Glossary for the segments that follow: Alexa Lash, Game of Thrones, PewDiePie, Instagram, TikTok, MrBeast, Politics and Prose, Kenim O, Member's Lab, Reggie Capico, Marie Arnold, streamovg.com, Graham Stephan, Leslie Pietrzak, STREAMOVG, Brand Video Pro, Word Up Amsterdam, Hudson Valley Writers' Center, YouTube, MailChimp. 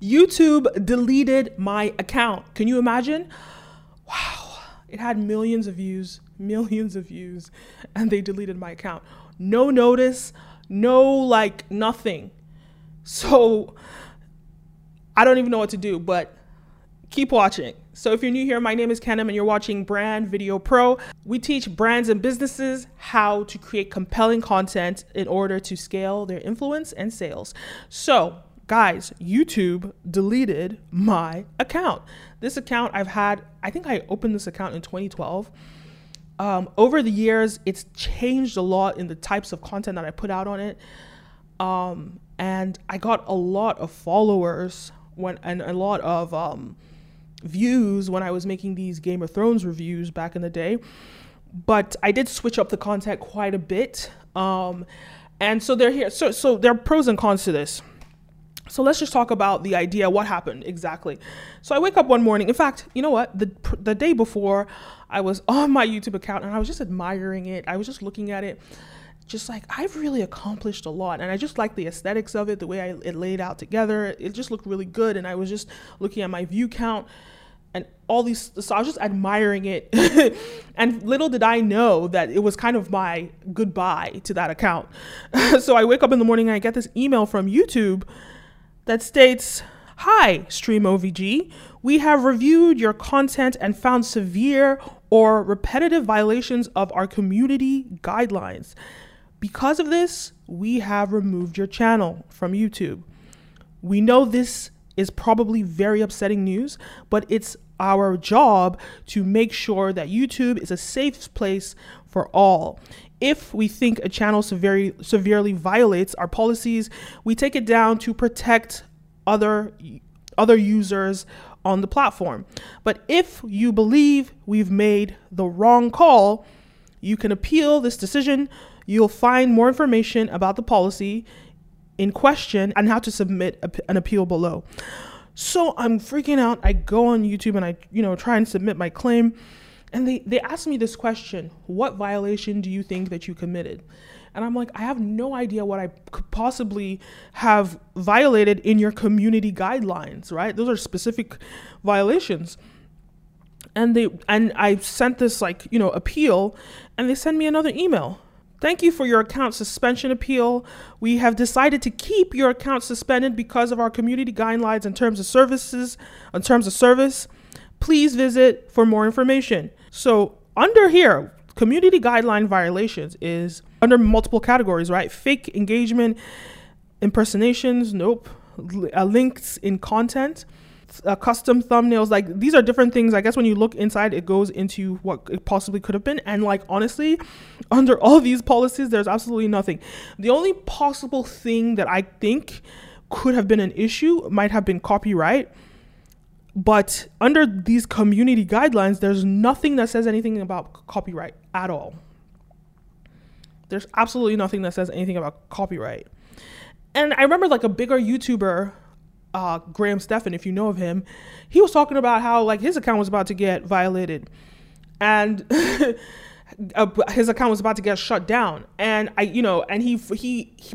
YouTube deleted my account. Can you imagine? Wow. It had millions of views, and they deleted my account. No notice, no like nothing. So I don't even know what to do, but keep watching. So if you're new here, my name is Kenim and you're watching Brand Video Pro. We teach brands and businesses how to create compelling content in order to scale their influence and sales. So guys, YouTube deleted my account. This account I've had, I think I opened this account in 2012. Over the years, it's changed a lot in the types of content that I put out on it. And I got a lot of followers and a lot of views when I was making these Game of Thrones reviews back in the day. But I did switch up the content quite a bit. And so they're here. So there are pros and cons to this. So let's just talk about the idea, what happened exactly. So I wake up one morning. In fact, you know what? The day before, I was on my YouTube account and I was just admiring it. I was just looking at it, just like, I've really accomplished a lot. And I just like the aesthetics of it, the way it laid out together. It just looked really good. And I was just looking at my view count and all these. So I was just admiring it. And little did I know that it was kind of my goodbye to that account. So I wake up in the morning and I get this email from YouTube that states, "Hi, StreamOVG. We have reviewed your content and found severe or repetitive violations of our community guidelines. Because of this, we have removed your channel from YouTube. We know this is probably very upsetting news, but it's our job to make sure that YouTube is a safe place for all. If we think a channel severely violates our policies, we take it down to protect other users on the platform. But if you believe we've made the wrong call, you can appeal this decision. You'll find more information about the policy in question and how to submit an appeal below." So I'm freaking out. I go on YouTube and I, try and submit my claim. And they asked me this question: "What violation do you think that you committed?" And I'm like, I have no idea what I could possibly have violated in your community guidelines, right? Those are specific violations. And I sent this appeal, and they send me another email. "Thank you for your account suspension appeal. We have decided to keep your account suspended because of our community guidelines and terms of services, in terms of service. Please visit for more information." So under here, community guideline violations is under multiple categories, right? Fake engagement, impersonations, nope. Links in content, custom thumbnails. Like, these are different things. I guess when you look inside, it goes into what it possibly could have been. And like, honestly, under all these policies, there's absolutely nothing. The only possible thing that I think could have been an issue might have been copyright. But under these community guidelines, there's nothing that says anything about copyright at all. There's absolutely nothing that says anything about copyright. And I remember like a bigger YouTuber, Graham Stephan, if you know of him, he was talking about how like his account was about to get violated and his account was about to get shut down. And I, and he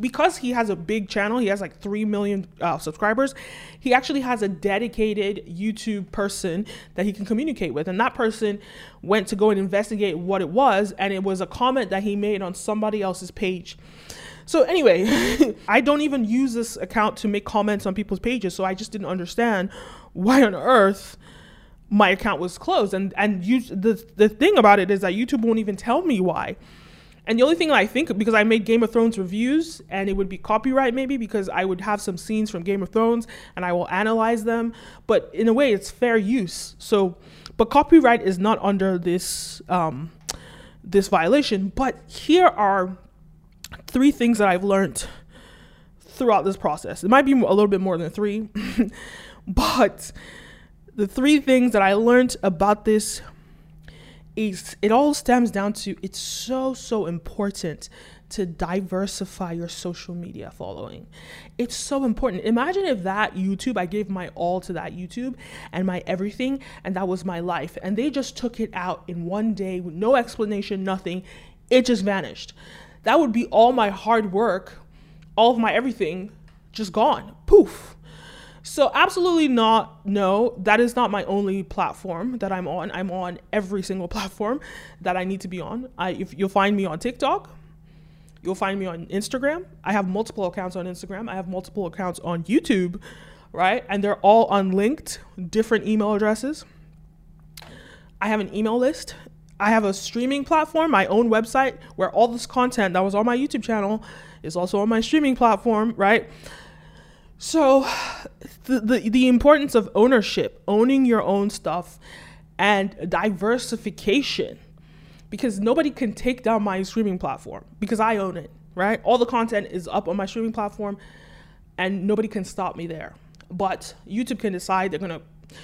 because he has a big channel, he has like 3 million subscribers. He actually has a dedicated YouTube person that he can communicate with. And that person went to go and investigate what it was. And it was a comment that he made on somebody else's page. So anyway, I don't even use this account to make comments on people's pages. So I just didn't understand why on earth my account was closed. And the thing about it is that YouTube won't even tell me why. And the only thing I think, because I made Game of Thrones reviews, and it would be copyright maybe, because I would have some scenes from Game of Thrones and I will analyze them. But in a way, it's fair use. So, but copyright is not under this, this violation. But here are 3 things that I've learned throughout this process. It might be a little bit more than 3, but the 3 things that I learned about this is it all stems down to, it's so important to diversify your social media following. It's so important. Imagine if that YouTube, I gave my all to that YouTube and my everything, and that was my life, and they just took it out in one day with no explanation, nothing. It just vanished. That would be all my hard work, all of my everything just gone. Poof. So absolutely not. No, that is not my only platform that I'm on. I'm on every single platform that I need to be on. If you'll find me on TikTok, you'll find me on Instagram. I have multiple accounts on Instagram. I have multiple accounts on YouTube, right? And they're all unlinked, different email addresses. I have an email list. I have a streaming platform, my own website, where all this content that was on my YouTube channel is also on my streaming platform, right? So the importance of ownership, owning your own stuff, and diversification, because nobody can take down my streaming platform because I own it, right? All the content is up on my streaming platform and nobody can stop me there. But YouTube can decide they're gonna, that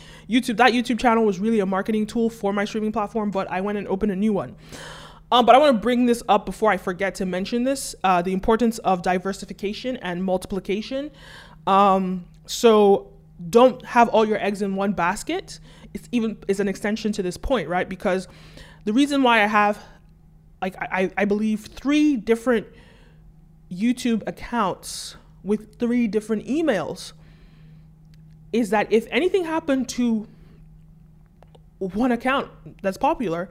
YouTube channel was really a marketing tool for my streaming platform, but I went and opened a new one. But I want to bring this up before I forget to mention this, the importance of diversification and multiplication. So don't have all your eggs in one basket. It's an extension to this point, right? Because the reason why I have, like, I believe 3 different YouTube accounts with 3 different emails is that if anything happened to one account that's popular,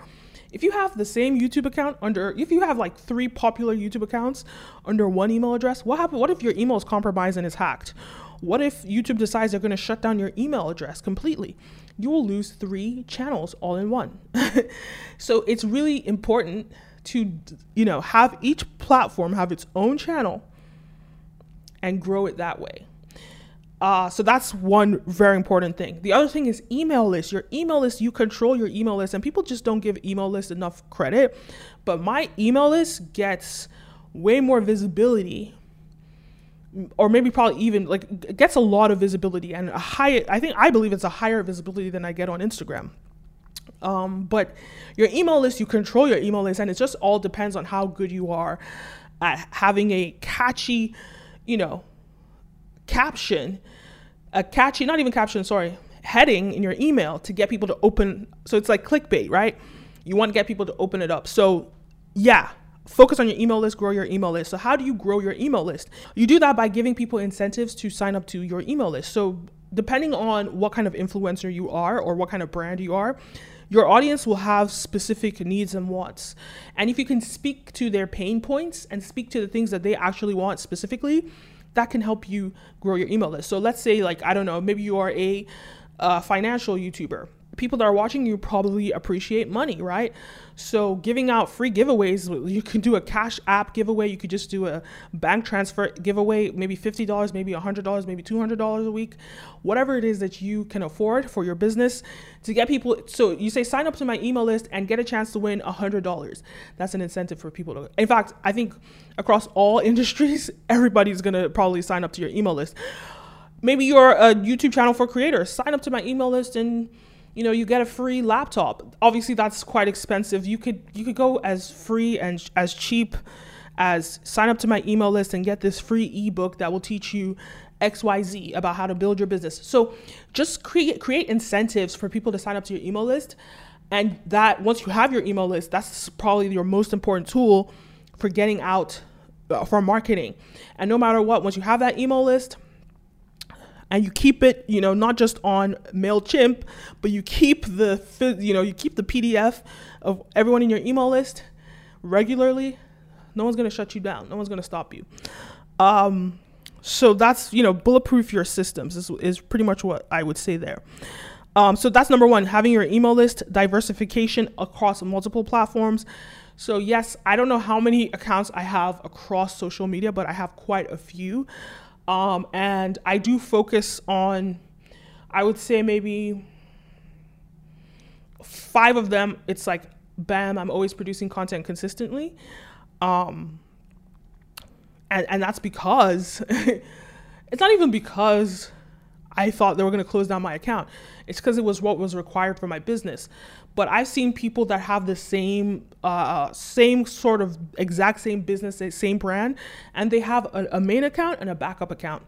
if you have the same YouTube account under, if you have like 3 popular YouTube accounts under one email address, what happens? What if your email is compromised and is hacked? What if YouTube decides they're going to shut down your email address completely? You will lose 3 channels all in one. So it's really important to, you know, have each platform have its own channel and grow it that way. So that's one very important thing. The other thing is email list. Your email list, you control your email list, and people just don't give email list enough credit. But my email list gets way more visibility, or maybe probably even like it gets a lot of visibility and a high, I believe it's a higher visibility than I get on Instagram. But your email list, you control your email list, and it just all depends on how good you are at having a catchy, you know, caption, a catchy, not even caption, sorry, heading in your email to get people to open. So it's like clickbait, right? You want to get people to open it up. So yeah, focus on your email list, grow your email list. So how do you grow your email list? You do that by giving people incentives to sign up to your email list. So depending on what kind of influencer you are or what kind of brand you are, your audience will have specific needs and wants. And if you can speak to their pain points and speak to the things that they actually want specifically, that can help you grow your email list. So let's say, like, I don't know, maybe you are a financial YouTuber. People that are watching you probably appreciate money, right? So giving out free giveaways, you can do a Cash App giveaway. You could just do a bank transfer giveaway, maybe $50, maybe $100, maybe $200 a week, whatever it is that you can afford for your business to get people. So you say, sign up to my email list and get a chance to win $100. That's an incentive for people to, in fact, I think across all industries, everybody's gonna probably sign up to your email list. Maybe you're a YouTube channel for creators, sign up to my email list and, you know, you get a free laptop. Obviously that's quite expensive. You could go as free and as cheap as sign up to my email list and get this free ebook that will teach you XYZ about how to build your business. So just create incentives for people to sign up to your email list. And that once you have your email list, that's probably your most important tool for getting out for marketing. And no matter what, once you have that email list, and you keep it, you know, not just on MailChimp, but you keep the, you know, you keep the PDF of everyone in your email list regularly. No one's going to shut you down. No one's going to stop you. So that's, you know, bulletproof your systems is pretty much what I would say there. So that's number one, having your email list, diversification across multiple platforms. So yes, I don't know how many accounts I have across social media, but I have quite a few. And I do focus on, I would say maybe 5 of them. It's like, bam, I'm always producing content consistently. And that's because it's not even because I thought they were going to close down my account. It's because it was what was required for my business. But I've seen people that have the same, sort of exact same business, same brand, and they have a main account and a backup account.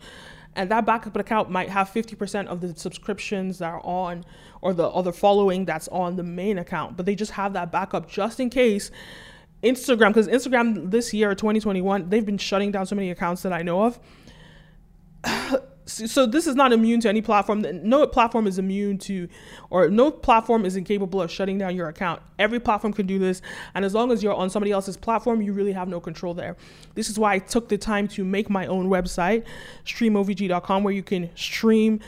And that backup account might have 50% of the subscriptions that are on, or the other following that's on the main account, but they just have that backup just in case Instagram, because Instagram this year, 2021, they've been shutting down so many accounts that I know of. So this is not immune to any platform. No platform is immune to, or no platform is incapable of shutting down your account. Every platform can do this. And as long as you're on somebody else's platform, you really have no control there. This is why I took the time to make my own website, streamovg.com, where you can stream,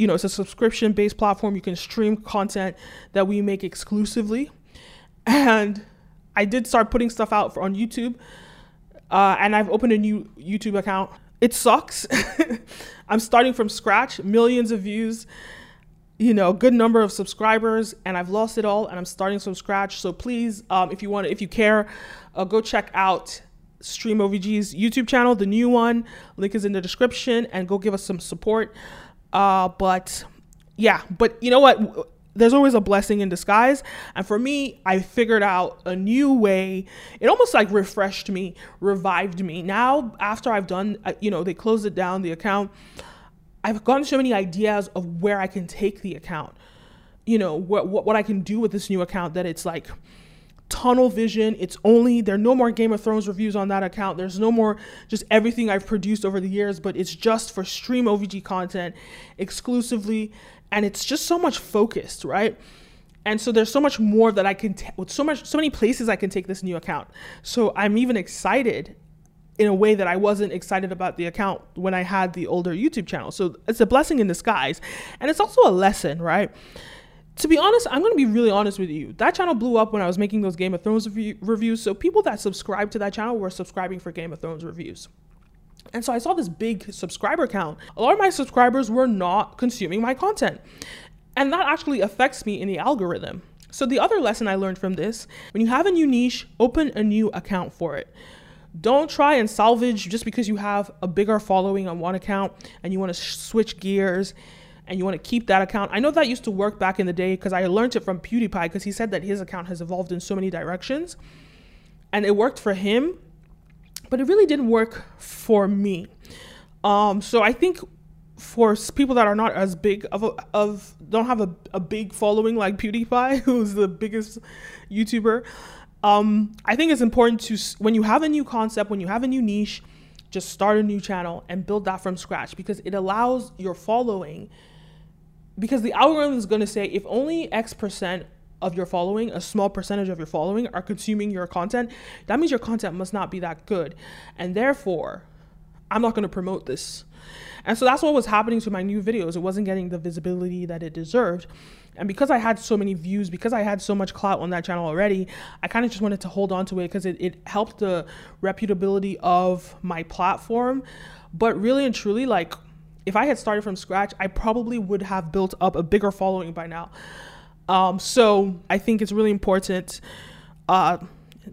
you know, it's a subscription-based platform. You can stream content that we make exclusively. And I did start putting stuff out on YouTube. And I've opened a new YouTube account. It sucks. I'm starting from scratch, millions of views, you know, good number of subscribers, and I've lost it all, and I'm starting from scratch. So please, if you want, if you care, go check out StreamOVG's YouTube channel, the new one. Link is in the description, and go give us some support. But yeah, but you know what? There's always a blessing in disguise. And for me, I figured out a new way. It almost like refreshed me, revived me. Now, after I've done, you know, they closed it down, the account, I've gotten so many ideas of where I can take the account, you know, what I can do with this new account, that it's like tunnel vision. It's only, there are no more Game of Thrones reviews on that account. There's no more just everything I've produced over the years, but it's just for stream OVG content exclusively. And it's just so much focused, right? And so there's so much more that I can, so many places I can take this new account. So I'm even excited in a way that I wasn't excited about the account when I had the older YouTube channel. So it's a blessing in disguise. And it's also a lesson, right? To be honest, I'm going to be really honest with you. That channel blew up when I was making those Game of Thrones reviews. So people that subscribed to that channel were subscribing for Game of Thrones reviews. And so I saw this big subscriber count. A lot of my subscribers were not consuming my content. And that actually affects me in the algorithm. So the other lesson I learned from this, when you have a new niche, open a new account for it. Don't try and salvage just because you have a bigger following on one account and you want to switch gears and you want to keep that account. I know that used to work back in the day because I learned it from PewDiePie, because he said that his account has evolved in so many directions and it worked for him. But it really didn't work for me. So I think for people that are not as big of, don't have a big following like PewDiePie, who's the biggest YouTuber, I think it's important to, when you have a new concept, when you have a new niche, just start a new channel and build that from scratch, because it allows your following, because the algorithm is going to say if only X percent of your following, a small percentage of your following, are consuming your content, that means your content must not be that good. And therefore, I'm not going to promote this. And so that's what was happening to my new videos. It wasn't getting the visibility that it deserved. And because I had so many views, because I had so much clout on that channel already, I kind of just wanted to hold on to it because it helped the reputability of my platform. But really and truly, like, if I had started from scratch, I probably would have built up a bigger following by now. So I think it's really important,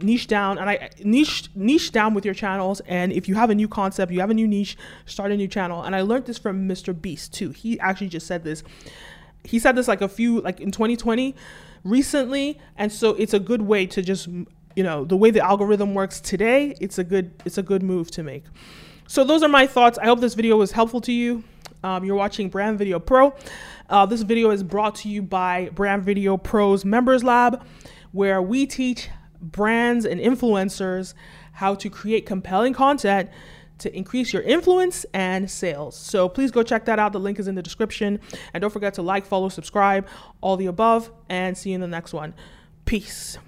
niche down, and niche down with your channels. And if you have a new concept, you have a new niche, start a new channel. And I learned this from MrBeast too. He actually just said this. He said this like in 2020 recently. And so it's a good way to just, you know, the way the algorithm works today, it's a good move to make. So those are my thoughts. I hope this video was helpful to you. You're watching Brand Video Pro. This video is brought to you by Brand Video Pro's Members Lab, where we teach brands and influencers how to create compelling content to increase your influence and sales. So please go check that out. The link is in the description. And don't forget to like, follow, subscribe, all the above, and see you in the next one. Peace.